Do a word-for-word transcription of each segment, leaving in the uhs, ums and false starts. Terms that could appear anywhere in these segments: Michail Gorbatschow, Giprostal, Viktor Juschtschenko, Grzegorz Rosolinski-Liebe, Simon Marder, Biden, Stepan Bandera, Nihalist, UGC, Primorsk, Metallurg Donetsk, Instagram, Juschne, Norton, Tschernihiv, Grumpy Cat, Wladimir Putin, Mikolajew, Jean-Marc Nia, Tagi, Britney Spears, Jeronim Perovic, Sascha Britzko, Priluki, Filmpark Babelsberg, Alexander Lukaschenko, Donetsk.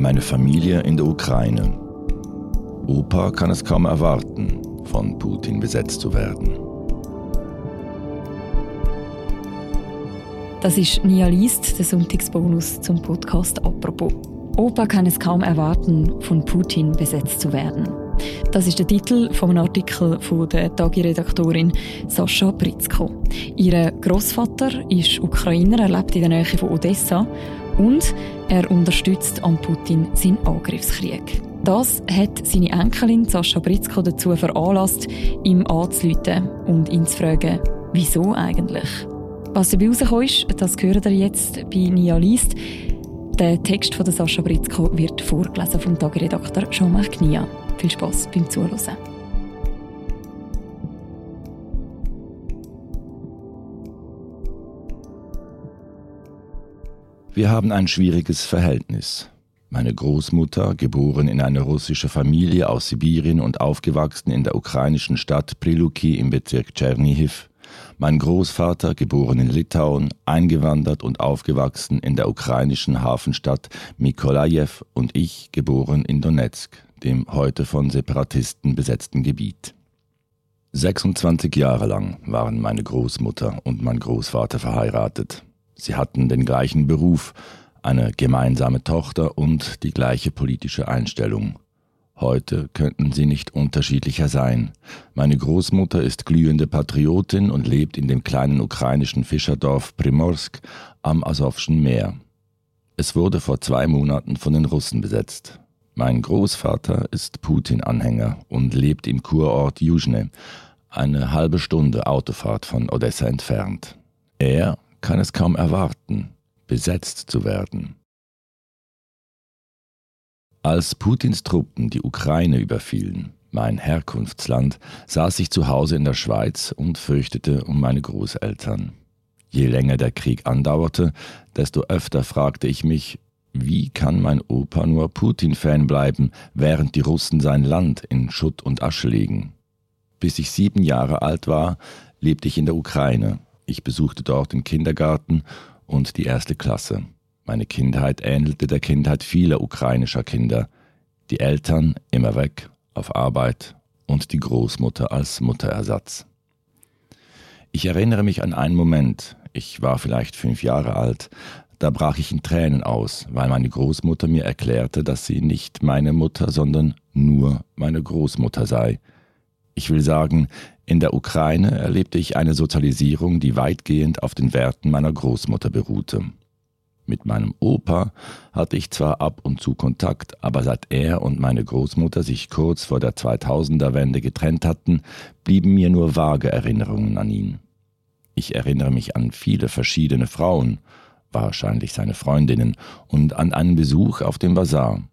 Meine Familie in der Ukraine. Opa kann es kaum erwarten, von Putin besetzt zu werden. Das ist Nihalist, der Sonntagsbonus zum Podcast «Apropos». Opa kann es kaum erwarten, von Putin besetzt zu werden. Das ist der Titel von einem Artikel von der Tagi-Redaktorin Sascha Britzko. Ihr Großvater ist Ukrainer, er lebt in der Nähe von Odessa und er unterstützt an Putin seinen Angriffskrieg. Das hat seine Enkelin Sascha Britzko dazu veranlasst, ihm anzurufen und ihn zu fragen, wieso eigentlich. Was dabei rausgekommen ist, das hört ihr jetzt bei Nihalist. Der Text von Sascha Britzko wird vorgelesen vom Tagi-Redakteur Jean-Marc Nia. Viel Spass beim Zuhören. Wir haben ein schwieriges Verhältnis. Meine Großmutter, geboren in eine russische Familie aus Sibirien und aufgewachsen in der ukrainischen Stadt Priluki im Bezirk Tschernihiv. Mein Großvater, geboren in Litauen, eingewandert und aufgewachsen in der ukrainischen Hafenstadt Mikolajew und ich, geboren in Donetsk, dem heute von Separatisten besetzten Gebiet. sechsundzwanzig Jahre lang waren meine Großmutter und mein Großvater verheiratet. Sie hatten den gleichen Beruf, eine gemeinsame Tochter und die gleiche politische Einstellung. Heute könnten sie nicht unterschiedlicher sein. Meine Großmutter ist glühende Patriotin und lebt in dem kleinen ukrainischen Fischerdorf Primorsk am Asowschen Meer. Es wurde vor zwei Monaten von den Russen besetzt. Mein Großvater ist Putin-Anhänger und lebt im Kurort Juschne, eine halbe Stunde Autofahrt von Odessa entfernt. Er kann es kaum erwarten, besetzt zu werden. Als Putins Truppen die Ukraine überfielen, mein Herkunftsland, saß ich zu Hause in der Schweiz und fürchtete um meine Großeltern. Je länger der Krieg andauerte, desto öfter fragte ich mich, wie kann mein Opa nur Putin-Fan bleiben, während die Russen sein Land in Schutt und Asche legen? Bis ich sieben Jahre alt war, lebte ich in der Ukraine. Ich besuchte dort den Kindergarten und die erste Klasse. Meine Kindheit ähnelte der Kindheit vieler ukrainischer Kinder. Die Eltern immer weg, auf Arbeit und die Großmutter als Mutterersatz. Ich erinnere mich an einen Moment, ich war vielleicht fünf Jahre alt. Da brach ich in Tränen aus, weil meine Großmutter mir erklärte, dass sie nicht meine Mutter, sondern nur meine Großmutter sei. Ich will sagen, in der Ukraine erlebte ich eine Sozialisierung, die weitgehend auf den Werten meiner Großmutter beruhte. Mit meinem Opa hatte ich zwar ab und zu Kontakt, aber seit er und meine Großmutter sich kurz vor der zweitausender-Wende getrennt hatten, blieben mir nur vage Erinnerungen an ihn. Ich erinnere mich an viele verschiedene Frauen, wahrscheinlich seine Freundinnen, und an einen Besuch auf dem Bazar.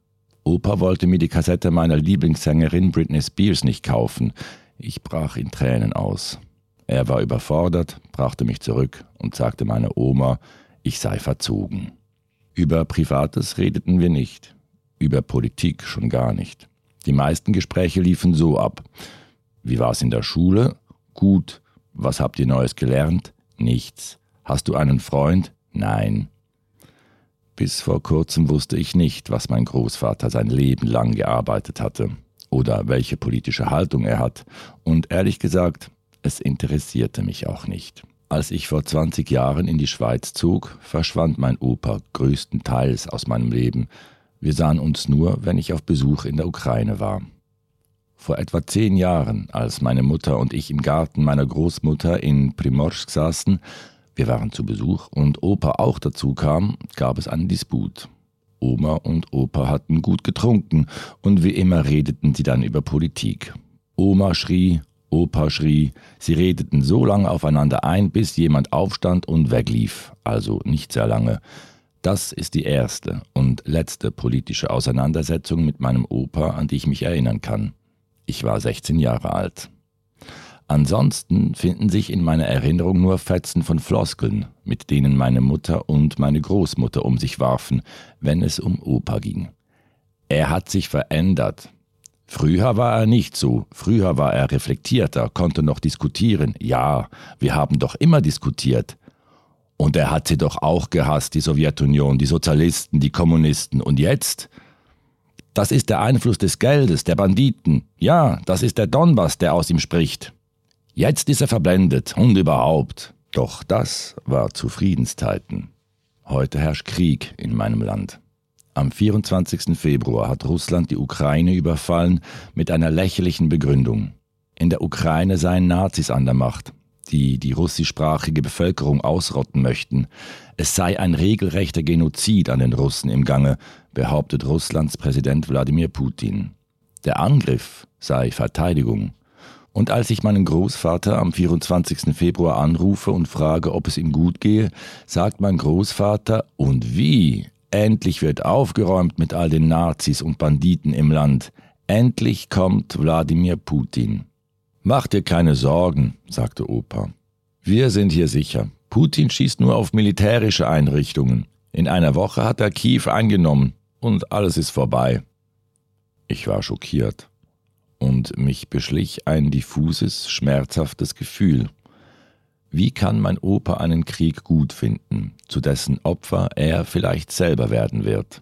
Opa wollte mir die Kassette meiner Lieblingssängerin Britney Spears nicht kaufen. Ich brach in Tränen aus. Er war überfordert, brachte mich zurück und sagte meiner Oma, ich sei verzogen. Über Privates redeten wir nicht, über Politik schon gar nicht. Die meisten Gespräche liefen so ab. Wie war's in der Schule? Gut. Was habt ihr Neues gelernt? Nichts. Hast du einen Freund? Nein. Bis vor kurzem wusste ich nicht, was mein Großvater sein Leben lang gearbeitet hatte oder welche politische Haltung er hat. Und ehrlich gesagt, es interessierte mich auch nicht. Als ich vor zwanzig Jahren in die Schweiz zog, verschwand mein Opa größtenteils aus meinem Leben. Wir sahen uns nur, wenn ich auf Besuch in der Ukraine war. Vor etwa zehn Jahren, als meine Mutter und ich im Garten meiner Großmutter in Primorsk saßen, wir waren zu Besuch und Opa auch dazu kam, gab es einen Disput. Oma und Opa hatten gut getrunken und wie immer redeten sie dann über Politik. Oma schrie, Opa schrie, sie redeten so lange aufeinander ein, bis jemand aufstand und weglief, also nicht sehr lange. Das ist die erste und letzte politische Auseinandersetzung mit meinem Opa, an die ich mich erinnern kann. Ich war sechzehn Jahre alt. Ansonsten finden sich in meiner Erinnerung nur Fetzen von Floskeln, mit denen meine Mutter und meine Großmutter um sich warfen, wenn es um Opa ging. Er hat sich verändert. Früher war er nicht so, früher war er reflektierter, konnte noch diskutieren. Ja, wir haben doch immer diskutiert. Und er hat sie doch auch gehasst, die Sowjetunion, die Sozialisten, die Kommunisten. Und jetzt? Das ist der Einfluss des Geldes, der Banditen. Ja, das ist der Donbass, der aus ihm spricht. Jetzt ist er verblendet und überhaupt. Doch das war zu Friedenszeiten. Heute herrscht Krieg in meinem Land. Am vierundzwanzigsten Februar hat Russland die Ukraine überfallen mit einer lächerlichen Begründung. In der Ukraine seien Nazis an der Macht, die die russischsprachige Bevölkerung ausrotten möchten. Es sei ein regelrechter Genozid an den Russen im Gange, behauptet Russlands Präsident Wladimir Putin. Der Angriff sei Verteidigung. Und als ich meinen Großvater am vierundzwanzigsten Februar anrufe und frage, ob es ihm gut gehe, sagt mein Großvater, und wie? Endlich wird aufgeräumt mit all den Nazis und Banditen im Land. Endlich kommt Wladimir Putin. Mach dir keine Sorgen, sagte Opa. Wir sind hier sicher. Putin schießt nur auf militärische Einrichtungen. In einer Woche hat er Kiew eingenommen und alles ist vorbei. Ich war schockiert und mich beschlich ein diffuses, schmerzhaftes Gefühl. Wie kann mein Opa einen Krieg gut finden, zu dessen Opfer er vielleicht selber werden wird?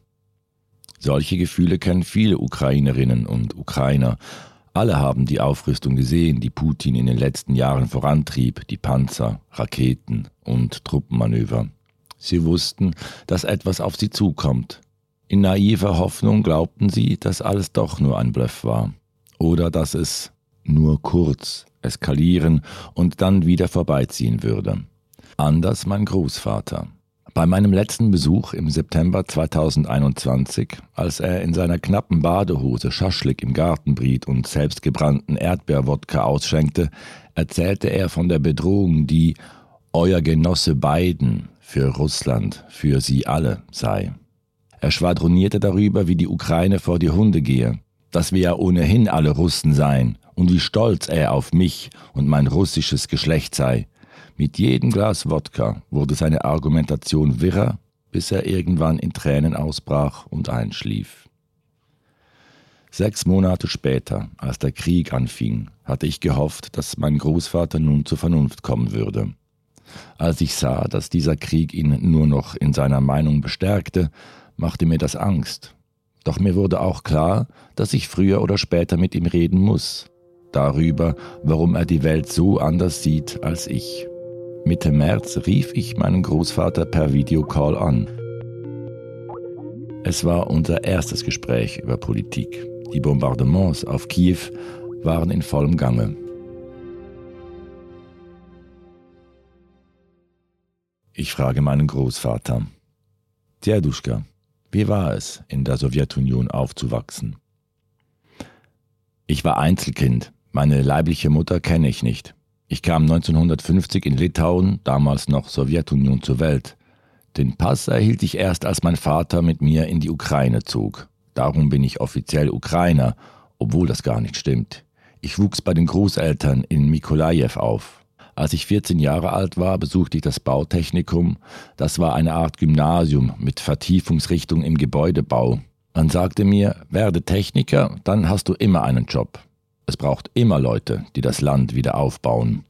Solche Gefühle kennen viele Ukrainerinnen und Ukrainer. Alle haben die Aufrüstung gesehen, die Putin in den letzten Jahren vorantrieb, die Panzer, Raketen und Truppenmanöver. Sie wussten, dass etwas auf sie zukommt. In naiver Hoffnung glaubten sie, dass alles doch nur ein Bluff war. Oder dass es nur kurz eskalieren und dann wieder vorbeiziehen würde. Anders mein Großvater. Bei meinem letzten Besuch im September zweitausendeinundzwanzig, als er in seiner knappen Badehose Schaschlik im Garten briet und selbstgebrannten Erdbeerwodka ausschenkte, erzählte er von der Bedrohung, die euer Genosse Biden für Russland, für sie alle sei. Er schwadronierte darüber, wie die Ukraine vor die Hunde gehe, dass wir ja ohnehin alle Russen seien und wie stolz er auf mich und mein russisches Geschlecht sei. Mit jedem Glas Wodka wurde seine Argumentation wirrer, bis er irgendwann in Tränen ausbrach und einschlief. Sechs Monate später, als der Krieg anfing, hatte ich gehofft, dass mein Großvater nun zur Vernunft kommen würde. Als ich sah, dass dieser Krieg ihn nur noch in seiner Meinung bestärkte, machte mir das Angst. Doch mir wurde auch klar, dass ich früher oder später mit ihm reden muss. Darüber, warum er die Welt so anders sieht als ich. Mitte März rief ich meinen Großvater per Videocall an. Es war unser erstes Gespräch über Politik. Die Bombardements auf Kiew waren in vollem Gange. Ich frage meinen Großvater: Djeduschka, wie war es, in der Sowjetunion aufzuwachsen? Ich war Einzelkind. Meine leibliche Mutter kenne ich nicht. Ich kam neunzehnhundertfünfzig in Litauen, damals noch Sowjetunion, zur Welt. Den Pass erhielt ich erst, als mein Vater mit mir in die Ukraine zog. Darum bin ich offiziell Ukrainer, obwohl das gar nicht stimmt. Ich wuchs bei den Großeltern in Mikolajew auf. Als ich vierzehn Jahre alt war, besuchte ich das Bautechnikum. Das war eine Art Gymnasium mit Vertiefungsrichtung im Gebäudebau. Man sagte mir, werde Techniker, dann hast du immer einen Job. Es braucht immer Leute, die das Land wieder aufbauen.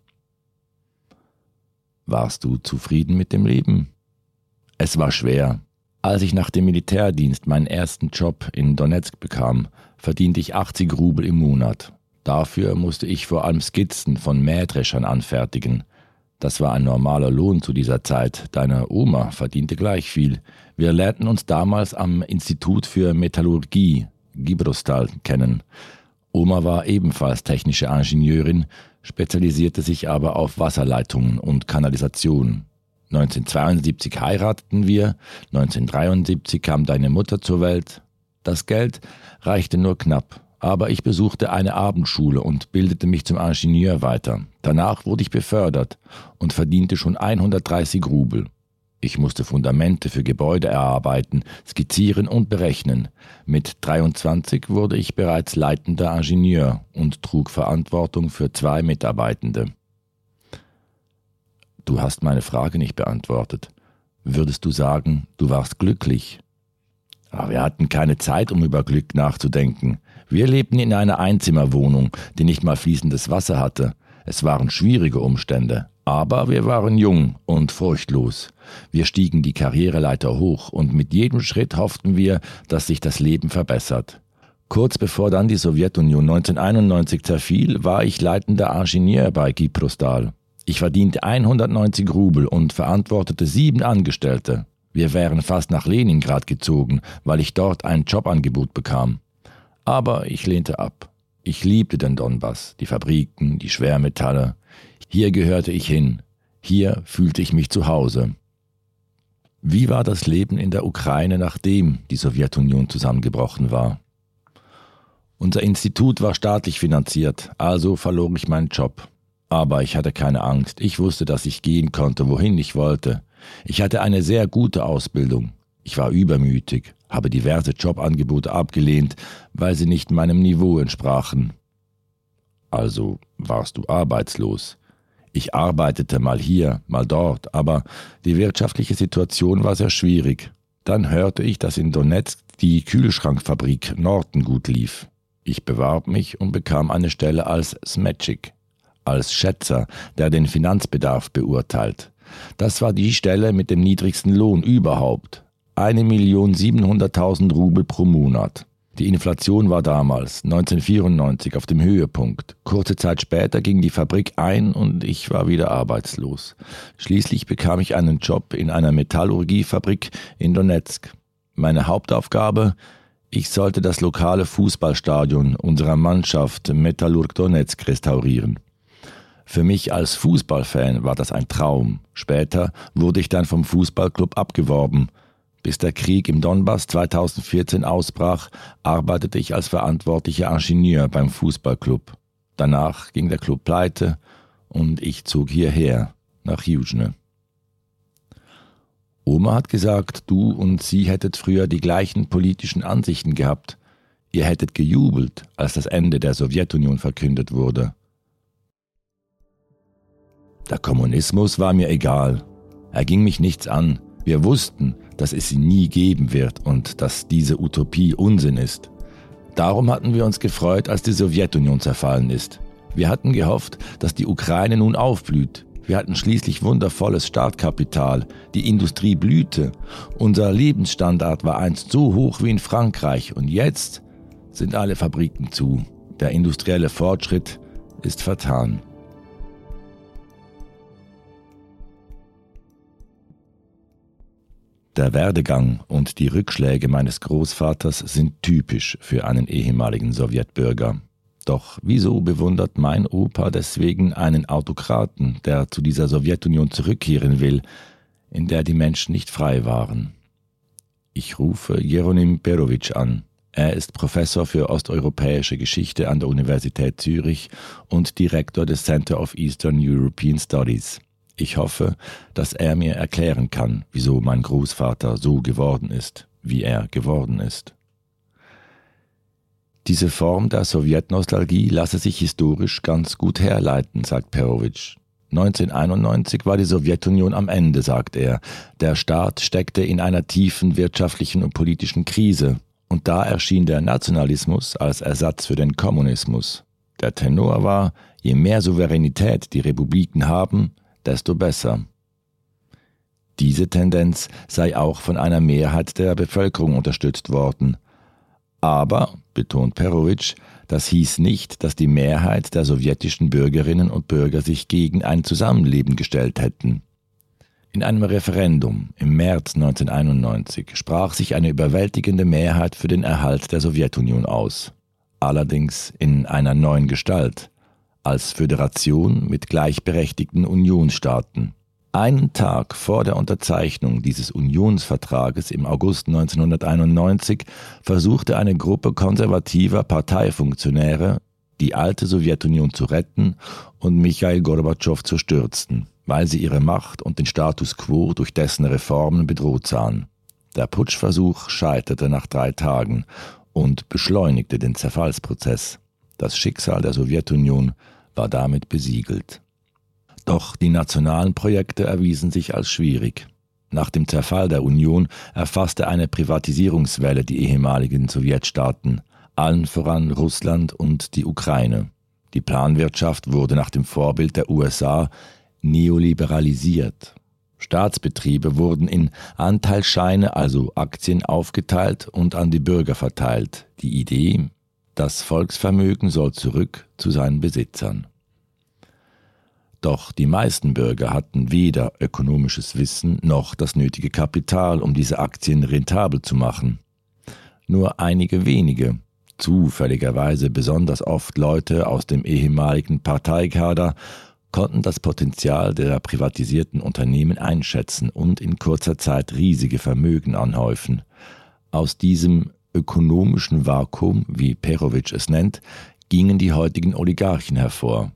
Warst du zufrieden mit dem Leben? Es war schwer. Als ich nach dem Militärdienst meinen ersten Job in Donetsk bekam, verdiente ich achtzig Rubel im Monat. Dafür musste ich vor allem Skizzen von Mähdreschern anfertigen. Das war ein normaler Lohn zu dieser Zeit. Deine Oma verdiente gleich viel. Wir lernten uns damals am Institut für Metallurgie, Giprostal, kennen. Oma war ebenfalls technische Ingenieurin, spezialisierte sich aber auf Wasserleitungen und Kanalisation. neunzehnhundertzweiundsiebzig heirateten wir, neunzehnhundertdreiundsiebzig kam deine Mutter zur Welt. Das Geld reichte nur knapp, aber ich besuchte eine Abendschule und bildete mich zum Ingenieur weiter. Danach wurde ich befördert und verdiente schon hundertdreißig Rubel. Ich musste Fundamente für Gebäude erarbeiten, skizzieren und berechnen. Mit dreiundzwanzig wurde ich bereits leitender Ingenieur und trug Verantwortung für zwei Mitarbeitende. Du hast meine Frage nicht beantwortet. Würdest du sagen, du warst glücklich? Aber wir hatten keine Zeit, um über Glück nachzudenken. Wir lebten in einer Einzimmerwohnung, die nicht mal fließendes Wasser hatte. Es waren schwierige Umstände. Aber wir waren jung und furchtlos. Wir stiegen die Karriereleiter hoch und mit jedem Schritt hofften wir, dass sich das Leben verbessert. Kurz bevor dann die Sowjetunion neunzehnhunderteinundneunzig zerfiel, war ich leitender Ingenieur bei Giprostal. Ich verdiente hundertneunzig Rubel und verantwortete sieben Angestellte. Wir wären fast nach Leningrad gezogen, weil ich dort ein Jobangebot bekam. Aber ich lehnte ab. Ich liebte den Donbass, die Fabriken, die Schwermetalle. Hier gehörte ich hin. Hier fühlte ich mich zu Hause. Wie war das Leben in der Ukraine, nachdem die Sowjetunion zusammengebrochen war? Unser Institut war staatlich finanziert, also verlor ich meinen Job. Aber ich hatte keine Angst. Ich wusste, dass ich gehen konnte, wohin ich wollte. Ich hatte eine sehr gute Ausbildung. Ich war übermütig, habe diverse Jobangebote abgelehnt, weil sie nicht meinem Niveau entsprachen. Also warst du arbeitslos. Ich arbeitete mal hier, mal dort, aber die wirtschaftliche Situation war sehr schwierig. Dann hörte ich, dass in Donetsk die Kühlschrankfabrik Norton gut lief. Ich bewarb mich und bekam eine Stelle als Smetschik, als Schätzer, der den Finanzbedarf beurteilt. Das war die Stelle mit dem niedrigsten Lohn überhaupt. eine Million siebenhunderttausend Rubel pro Monat. Die Inflation war damals, neunzehnhundertvierundneunzig, auf dem Höhepunkt. Kurze Zeit später ging die Fabrik ein und ich war wieder arbeitslos. Schließlich bekam ich einen Job in einer Metallurgiefabrik in Donetsk. Meine Hauptaufgabe? Ich sollte das lokale Fußballstadion unserer Mannschaft Metallurg Donetsk restaurieren. Für mich als Fußballfan war das ein Traum. Später wurde ich dann vom Fußballclub abgeworben. Bis der Krieg im Donbass zweitausendvierzehn ausbrach, arbeitete ich als verantwortlicher Ingenieur beim Fußballclub. Danach ging der Club pleite und ich zog hierher, nach Juschne. Oma hat gesagt, du und sie hättet früher die gleichen politischen Ansichten gehabt. Ihr hättet gejubelt, als das Ende der Sowjetunion verkündet wurde. Der Kommunismus war mir egal. Er ging mich nichts an. Wir wussten, dass es sie nie geben wird und dass diese Utopie Unsinn ist. Darum hatten wir uns gefreut, als die Sowjetunion zerfallen ist. Wir hatten gehofft, dass die Ukraine nun aufblüht. Wir hatten schließlich wundervolles Startkapital. Die Industrie blühte. Unser Lebensstandard war einst so hoch wie in Frankreich. Und jetzt sind alle Fabriken zu. Der industrielle Fortschritt ist vertan. Der Werdegang und die Rückschläge meines Großvaters sind typisch für einen ehemaligen Sowjetbürger. Doch wieso bewundert mein Opa deswegen einen Autokraten, der zu dieser Sowjetunion zurückkehren will, in der die Menschen nicht frei waren? Ich rufe Jeronim Perovic an. Er ist Professor für osteuropäische Geschichte an der Universität Zürich und Direktor des Center of Eastern European Studies. Ich hoffe, dass er mir erklären kann, wieso mein Großvater so geworden ist, wie er geworden ist. Diese Form der Sowjetnostalgie lasse sich historisch ganz gut herleiten, sagt Perovic. neunzehnhunderteinundneunzig war die Sowjetunion am Ende, sagt er. Der Staat steckte in einer tiefen wirtschaftlichen und politischen Krise. Und da erschien der Nationalismus als Ersatz für den Kommunismus. Der Tenor war, je mehr Souveränität die Republiken haben, desto besser. Diese Tendenz sei auch von einer Mehrheit der Bevölkerung unterstützt worden. Aber, betont Perovic, das hieß nicht, dass die Mehrheit der sowjetischen Bürgerinnen und Bürger sich gegen ein Zusammenleben gestellt hätten. In einem Referendum im März neunzehnhunderteinundneunzig sprach sich eine überwältigende Mehrheit für den Erhalt der Sowjetunion aus. Allerdings in einer neuen Gestalt. Als Föderation mit gleichberechtigten Unionsstaaten. Einen Tag vor der Unterzeichnung dieses Unionsvertrages im August neunzehnhunderteinundneunzig versuchte eine Gruppe konservativer Parteifunktionäre, die alte Sowjetunion zu retten und Michail Gorbatschow zu stürzen, weil sie ihre Macht und den Status quo durch dessen Reformen bedroht sahen. Der Putschversuch scheiterte nach drei Tagen und beschleunigte den Zerfallsprozess. Das Schicksal der Sowjetunion war damit besiegelt. Doch die nationalen Projekte erwiesen sich als schwierig. Nach dem Zerfall der Union erfasste eine Privatisierungswelle die ehemaligen Sowjetstaaten, allen voran Russland und die Ukraine. Die Planwirtschaft wurde nach dem Vorbild der U S A neoliberalisiert. Staatsbetriebe wurden in Anteilsscheine, also Aktien, aufgeteilt und an die Bürger verteilt. Die Idee, Das Volksvermögen soll zurück zu seinen Besitzern. Doch die meisten Bürger hatten weder ökonomisches Wissen noch das nötige Kapital, um diese Aktien rentabel zu machen. Nur einige wenige, zufälligerweise besonders oft Leute aus dem ehemaligen Parteikader, konnten das Potenzial der privatisierten Unternehmen einschätzen und in kurzer Zeit riesige Vermögen anhäufen. Aus diesem ökonomischen Vakuum, wie Perovic es nennt, gingen die heutigen Oligarchen hervor.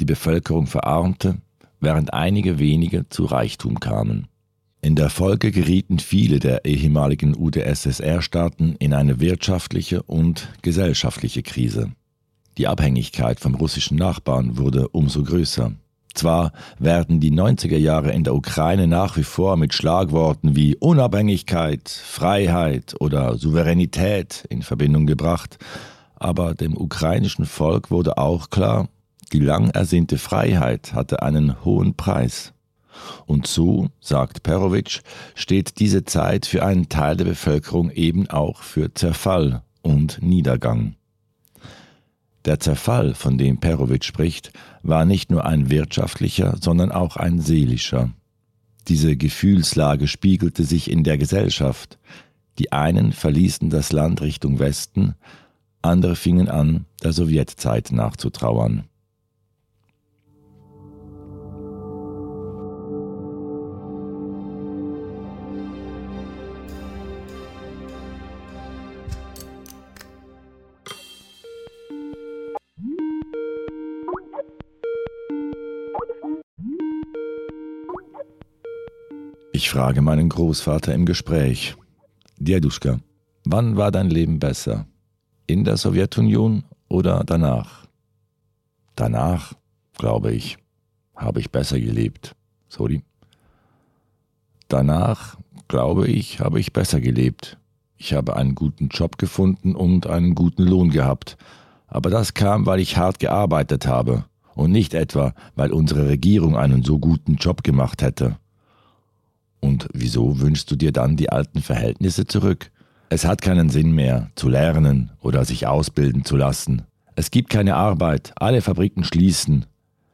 Die Bevölkerung verarmte, während einige wenige zu Reichtum kamen. In der Folge gerieten viele der ehemaligen U d S S R-Staaten in eine wirtschaftliche und gesellschaftliche Krise. Die Abhängigkeit vom russischen Nachbarn wurde umso größer. Zwar werden die neunziger Jahre in der Ukraine nach wie vor mit Schlagworten wie Unabhängigkeit, Freiheit oder Souveränität in Verbindung gebracht, aber dem ukrainischen Volk wurde auch klar, die lang ersehnte Freiheit hatte einen hohen Preis. Und so, sagt Perovic, steht diese Zeit für einen Teil der Bevölkerung eben auch für Zerfall und Niedergang. Der Zerfall, von dem Perovic spricht, war nicht nur ein wirtschaftlicher, sondern auch ein seelischer. Diese Gefühlslage spiegelte sich in der Gesellschaft. Die einen verließen das Land Richtung Westen, andere fingen an, der Sowjetzeit nachzutrauern. Ich frage meinen Großvater im Gespräch: Djeduschka, wann war dein Leben besser? In der Sowjetunion oder danach? Danach, glaube ich, habe ich besser gelebt. Sorry. Danach, glaube ich, habe ich besser gelebt. Ich habe einen guten Job gefunden und einen guten Lohn gehabt. Aber das kam, weil ich hart gearbeitet habe und nicht etwa, weil unsere Regierung einen so guten Job gemacht hätte. Und wieso wünschst du dir dann die alten Verhältnisse zurück? Es hat keinen Sinn mehr, zu lernen oder sich ausbilden zu lassen. Es gibt keine Arbeit, alle Fabriken schließen.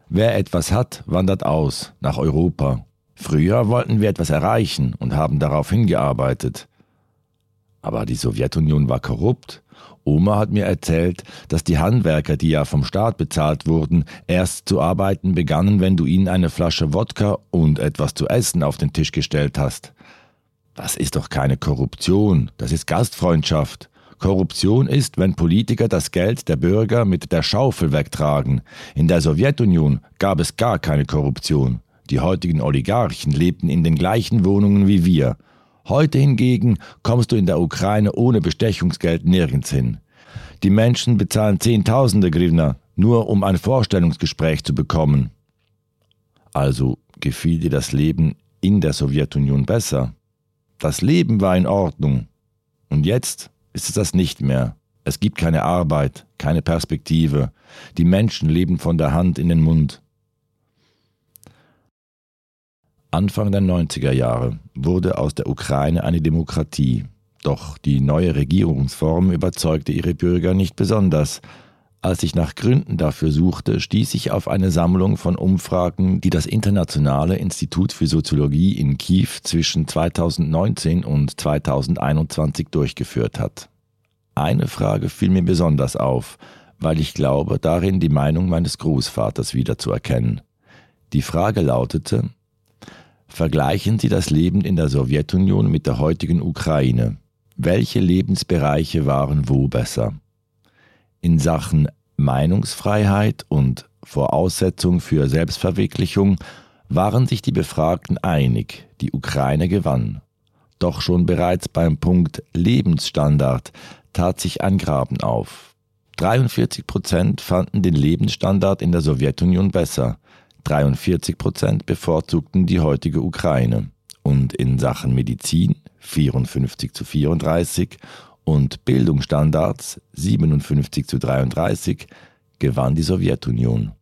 Wer etwas hat, wandert aus, nach Europa. Früher wollten wir etwas erreichen und haben darauf hingearbeitet. Aber die Sowjetunion war korrupt. Oma hat mir erzählt, dass die Handwerker, die ja vom Staat bezahlt wurden, erst zu arbeiten begannen, wenn du ihnen eine Flasche Wodka und etwas zu essen auf den Tisch gestellt hast. Das ist doch keine Korruption, das ist Gastfreundschaft. Korruption ist, wenn Politiker das Geld der Bürger mit der Schaufel wegtragen. In der Sowjetunion gab es gar keine Korruption. Die heutigen Oligarchen lebten in den gleichen Wohnungen wie wir. Heute hingegen kommst du in der Ukraine ohne Bestechungsgeld nirgends hin. Die Menschen bezahlen Zehntausende Grivna, nur um ein Vorstellungsgespräch zu bekommen. Also gefiel dir das Leben in der Sowjetunion besser? Das Leben war in Ordnung. Und jetzt ist es das nicht mehr. Es gibt keine Arbeit, keine Perspektive. Die Menschen leben von der Hand in den Mund. Anfang der neunziger Jahre wurde aus der Ukraine eine Demokratie. Doch die neue Regierungsform überzeugte ihre Bürger nicht besonders. Als ich nach Gründen dafür suchte, stieß ich auf eine Sammlung von Umfragen, die das Internationale Institut für Soziologie in Kiew zwischen zweitausendneunzehn und zweitausendeinundzwanzig durchgeführt hat. Eine Frage fiel mir besonders auf, weil ich glaube, darin die Meinung meines Großvaters wiederzuerkennen. Die Frage lautete: Vergleichen Sie das Leben in der Sowjetunion mit der heutigen Ukraine. Welche Lebensbereiche waren wo besser? In Sachen Meinungsfreiheit und Voraussetzung für Selbstverwirklichung waren sich die Befragten einig, die Ukraine gewann. Doch schon bereits beim Punkt Lebensstandard tat sich ein Graben auf. dreiundvierzig Prozent fanden den Lebensstandard in der Sowjetunion besser. dreiundvierzig Prozent bevorzugten die heutige Ukraine und in Sachen Medizin vierundfünfzig zu vierunddreißig und Bildungsstandards siebenundfünfzig zu dreiunddreißig gewann die Sowjetunion.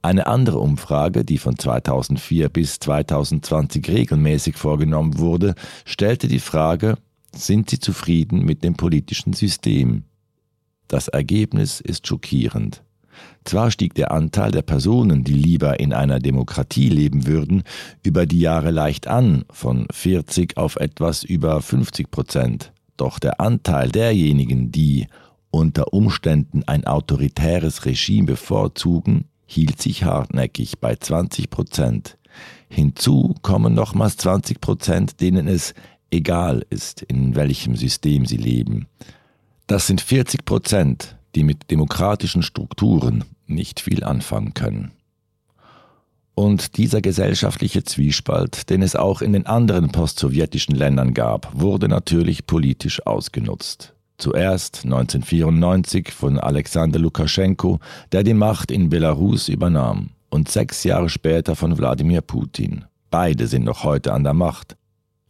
Eine andere Umfrage, die von zweitausendvier bis zweitausendzwanzig regelmäßig vorgenommen wurde, stellte die Frage: Sind Sie zufrieden mit dem politischen System? Das Ergebnis ist schockierend. Zwar stieg der Anteil der Personen, die lieber in einer Demokratie leben würden, über die Jahre leicht an, von vierzig auf etwas über fünfzig Prozent. Doch der Anteil derjenigen, die unter Umständen ein autoritäres Regime bevorzugen, hielt sich hartnäckig bei zwanzig Prozent. Hinzu kommen nochmals zwanzig Prozent, denen es egal ist, in welchem System sie leben. Das sind vierzig Prozent, die mit demokratischen Strukturen nicht viel anfangen können. Und dieser gesellschaftliche Zwiespalt, den es auch in den anderen postsowjetischen Ländern gab, wurde natürlich politisch ausgenutzt. Zuerst neunzehnhundertvierundneunzig von Alexander Lukaschenko, der die Macht in Belarus übernahm, und sechs Jahre später von Wladimir Putin. Beide sind noch heute an der Macht.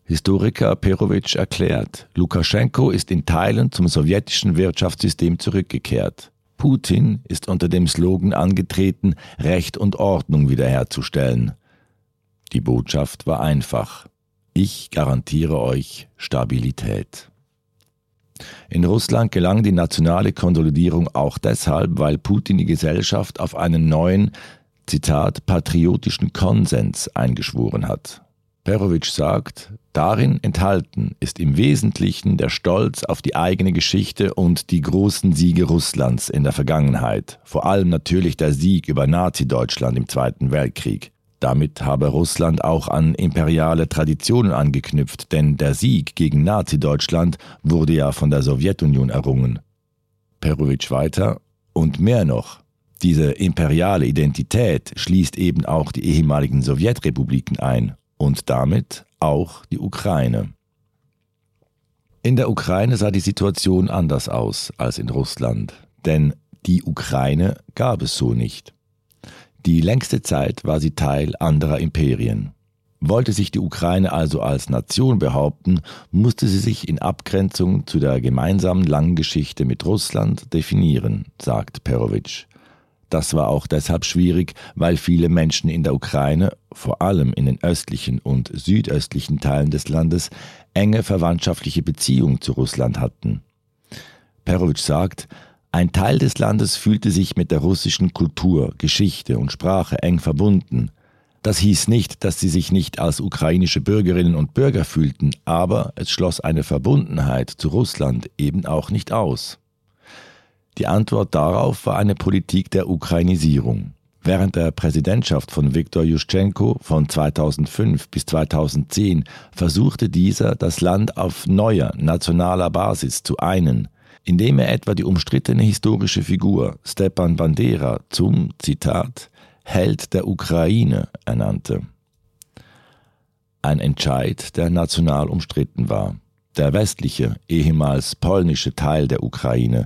Historiker Perovic erklärt, Lukaschenko ist in Teilen zum sowjetischen Wirtschaftssystem zurückgekehrt. Putin ist unter dem Slogan angetreten, Recht und Ordnung wiederherzustellen. Die Botschaft war einfach: Ich garantiere euch Stabilität. In Russland gelang die nationale Konsolidierung auch deshalb, weil Putin die Gesellschaft auf einen neuen, Zitat, patriotischen Konsens eingeschworen hat. Perovic sagt, darin enthalten ist im Wesentlichen der Stolz auf die eigene Geschichte und die großen Siege Russlands in der Vergangenheit, vor allem natürlich der Sieg über Nazi-Deutschland im Zweiten Weltkrieg. Damit habe Russland auch an imperiale Traditionen angeknüpft, denn der Sieg gegen Nazi-Deutschland wurde ja von der Sowjetunion errungen. Perovic weiter, und mehr noch. Diese imperiale Identität schließt eben auch die ehemaligen Sowjetrepubliken ein und damit auch die Ukraine. In der Ukraine sah die Situation anders aus als in Russland, denn die Ukraine gab es so nicht. Die längste Zeit war sie Teil anderer Imperien. Wollte sich die Ukraine also als Nation behaupten, musste sie sich in Abgrenzung zu der gemeinsamen langen Geschichte mit Russland definieren, sagt Perovic. Das war auch deshalb schwierig, weil viele Menschen in der Ukraine, vor allem in den östlichen und südöstlichen Teilen des Landes, enge verwandtschaftliche Beziehungen zu Russland hatten. Perovic sagt, ein Teil des Landes fühlte sich mit der russischen Kultur, Geschichte und Sprache eng verbunden. Das hieß nicht, dass sie sich nicht als ukrainische Bürgerinnen und Bürger fühlten, aber es schloss eine Verbundenheit zu Russland eben auch nicht aus. Die Antwort darauf war eine Politik der Ukrainisierung. Während der Präsidentschaft von Viktor Juschtschenko von zweitausendfünf bis zweitausendzehn versuchte dieser, das Land auf neuer nationaler Basis zu einen, indem er etwa die umstrittene historische Figur Stepan Bandera zum, Zitat, Held der Ukraine ernannte. Ein Entscheid, der national umstritten war. Der westliche, ehemals polnische Teil der Ukraine,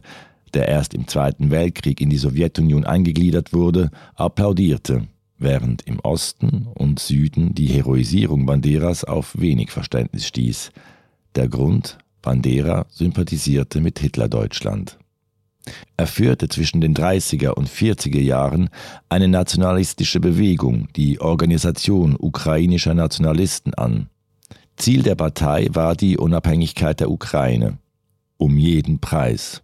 der erst im Zweiten Weltkrieg in die Sowjetunion eingegliedert wurde, applaudierte, während im Osten und Süden die Heroisierung Banderas auf wenig Verständnis stieß. Der Grund: Bandera sympathisierte mit Hitlerdeutschland. Er führte zwischen den dreißiger und vierziger Jahren eine nationalistische Bewegung, die Organisation ukrainischer Nationalisten, an. Ziel der Partei war die Unabhängigkeit der Ukraine. Um jeden Preis.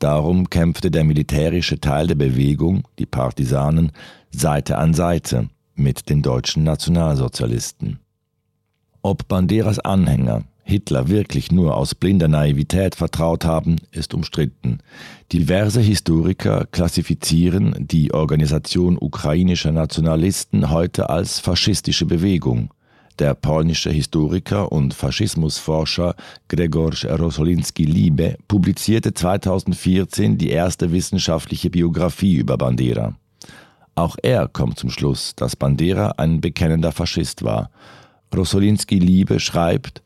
Darum kämpfte der militärische Teil der Bewegung, die Partisanen, Seite an Seite mit den deutschen Nationalsozialisten. Ob Banderas Anhänger Hitler wirklich nur aus blinder Naivität vertraut haben, ist umstritten. Diverse Historiker klassifizieren die Organisation ukrainischer Nationalisten heute als faschistische Bewegung. Der polnische Historiker und Faschismusforscher Grzegorz Rosolinski-Liebe publizierte zweitausendvierzehn die erste wissenschaftliche Biografie über Bandera. Auch er kommt zum Schluss, dass Bandera ein bekennender Faschist war. Rosolinski-Liebe schreibt,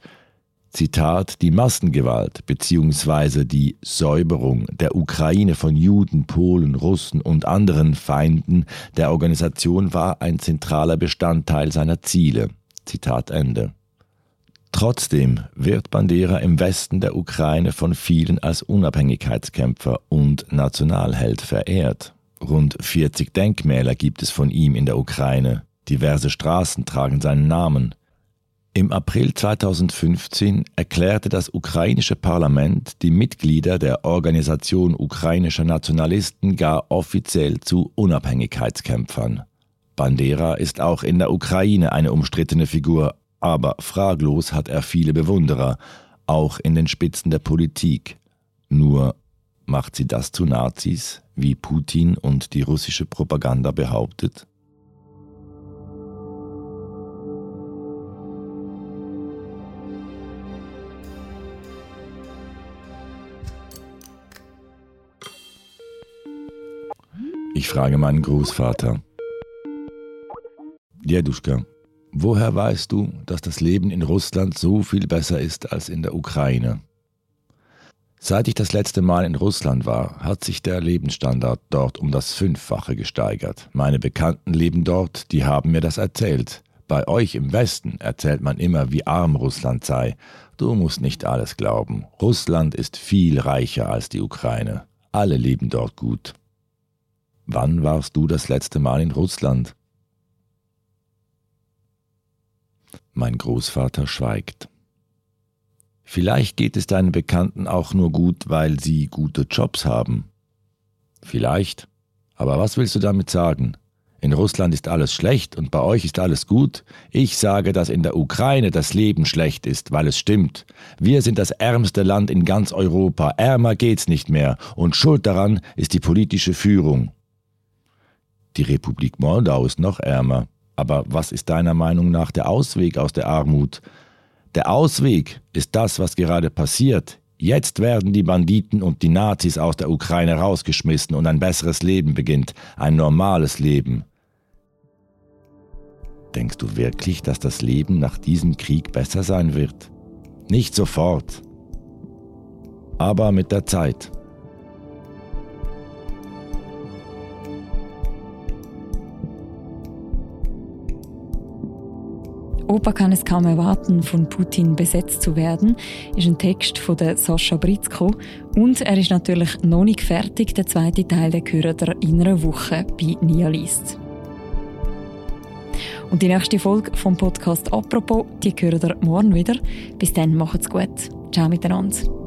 Zitat, die Massengewalt bzw. die Säuberung der Ukraine von Juden, Polen, Russen und anderen Feinden der Organisation war ein zentraler Bestandteil seiner Ziele. Zitat Ende. Trotzdem wird Bandera im Westen der Ukraine von vielen als Unabhängigkeitskämpfer und Nationalheld verehrt. Rund vierzig Denkmäler gibt es von ihm in der Ukraine. Diverse Straßen tragen seinen Namen. Im April zweitausendfünfzehn erklärte das ukrainische Parlament die Mitglieder der Organisation ukrainischer Nationalisten gar offiziell zu Unabhängigkeitskämpfern. Bandera ist auch in der Ukraine eine umstrittene Figur, aber fraglos hat er viele Bewunderer, auch in den Spitzen der Politik. Nur macht sie das zu Nazis, wie Putin und die russische Propaganda behauptet? Ich frage meinen Großvater. Jeduschka, woher weißt du, dass das Leben in Russland so viel besser ist als in der Ukraine? Seit ich das letzte Mal in Russland war, hat sich der Lebensstandard dort um das Fünffache gesteigert. Meine Bekannten leben dort, die haben mir das erzählt. Bei euch im Westen erzählt man immer, wie arm Russland sei. Du musst nicht alles glauben. Russland ist viel reicher als die Ukraine. Alle leben dort gut. Wann warst du das letzte Mal in Russland? Mein Großvater schweigt. Vielleicht geht es deinen Bekannten auch nur gut, weil sie gute Jobs haben. Vielleicht. Aber was willst du damit sagen? In Russland ist alles schlecht und bei euch ist alles gut. Ich sage, dass in der Ukraine das Leben schlecht ist, weil es stimmt. Wir sind das ärmste Land in ganz Europa. Ärmer geht's nicht mehr. Und schuld daran ist die politische Führung. Die Republik Moldau ist noch ärmer. Aber was ist deiner Meinung nach der Ausweg aus der Armut? Der Ausweg ist das, was gerade passiert. Jetzt werden die Banditen und die Nazis aus der Ukraine rausgeschmissen und ein besseres Leben beginnt, ein normales Leben. Denkst du wirklich, dass das Leben nach diesem Krieg besser sein wird? Nicht sofort, aber mit der Zeit. «Opa kann es kaum erwarten, von Putin besetzt zu werden» ist ein Text von Sascha Britzko. Und er ist natürlich noch nicht fertig. Der zweite Teil gehört ihr in einer Woche bei Nihalist. Und die nächste Folge vom Podcast «Apropos» die gehört ihr morgen wieder. Bis dann, macht's gut. Ciao miteinander.